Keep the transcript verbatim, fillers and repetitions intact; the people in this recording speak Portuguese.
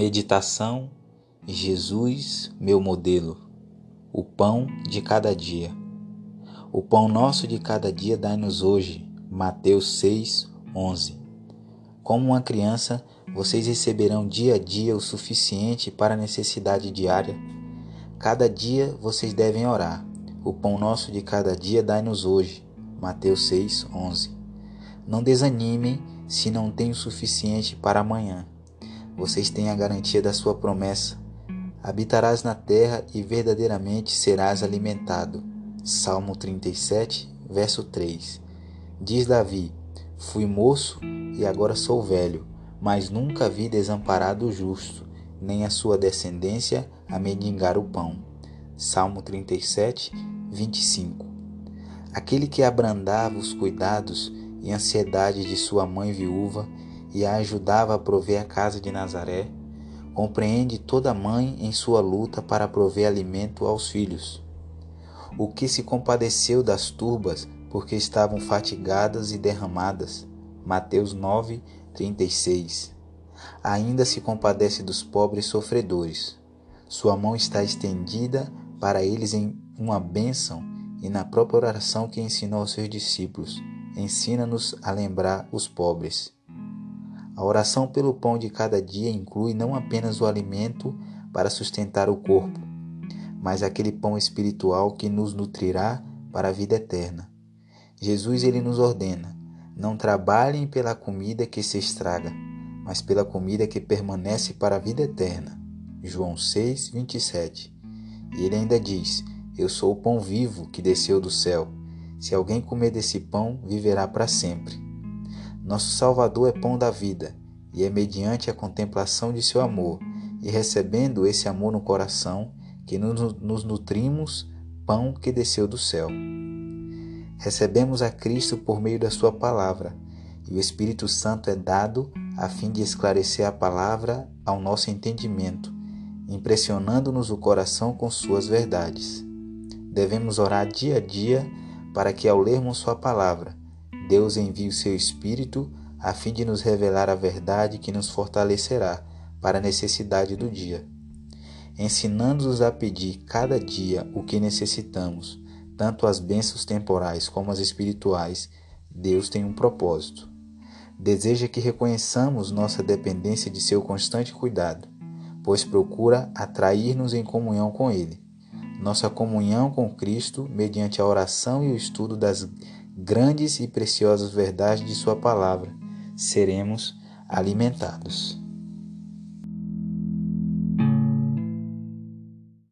Meditação, Jesus, meu modelo, o pão de cada dia. O pão nosso de cada dia dai-nos hoje, Mateus seis, onze. Como uma criança, vocês receberão dia a dia o suficiente para a necessidade diária. Cada dia vocês devem orar. O pão nosso de cada dia dai-nos hoje, Mateus seis, onze. Não desanimem se não tem o suficiente para amanhã. Vocês têm a garantia da sua promessa. Habitarás na terra e verdadeiramente serás alimentado. Salmo trinta e sete, verso três. Diz Davi: fui moço e agora sou velho, mas nunca vi desamparado o justo, nem a sua descendência a mendigar o pão. Salmo trinta e sete, vinte e cinco. Aquele que abrandava os cuidados e ansiedade de sua mãe viúva e a ajudava a prover a casa de Nazaré, compreende toda mãe em sua luta para prover alimento aos filhos. O que se compadeceu das turbas, porque estavam fatigadas e derramadas, Mateus nove, trinta e seis. Ainda se compadece dos pobres sofredores. Sua mão está estendida para eles em uma bênção e na própria oração que ensinou aos seus discípulos. Ensina-nos a lembrar os pobres. A oração pelo pão de cada dia inclui não apenas o alimento para sustentar o corpo, mas aquele pão espiritual que nos nutrirá para a vida eterna. Jesus ele nos ordena: não trabalhem pela comida que se estraga, mas pela comida que permanece para a vida eterna. João seis, vinte e sete. E ele ainda diz: eu sou o pão vivo que desceu do céu. Se alguém comer desse pão, viverá para sempre. Nosso Salvador é pão da vida, e é mediante a contemplação de seu amor, e recebendo esse amor no coração, que nos, nos nutrimos pão que desceu do céu. Recebemos a Cristo por meio da sua palavra, e o Espírito Santo é dado a fim de esclarecer a palavra ao nosso entendimento, impressionando-nos o coração com suas verdades. Devemos orar dia a dia para que, ao lermos sua palavra, Deus envia o seu Espírito a fim de nos revelar a verdade que nos fortalecerá para a necessidade do dia, ensinando-nos a pedir cada dia o que necessitamos, tanto as bênçãos temporais como as espirituais. Deus tem um propósito. Deseja que reconheçamos nossa dependência de seu constante cuidado, pois procura atrair-nos em comunhão com Ele. Nossa comunhão com Cristo, mediante a oração e o estudo das grandes e preciosas verdades de sua palavra, seremos alimentados.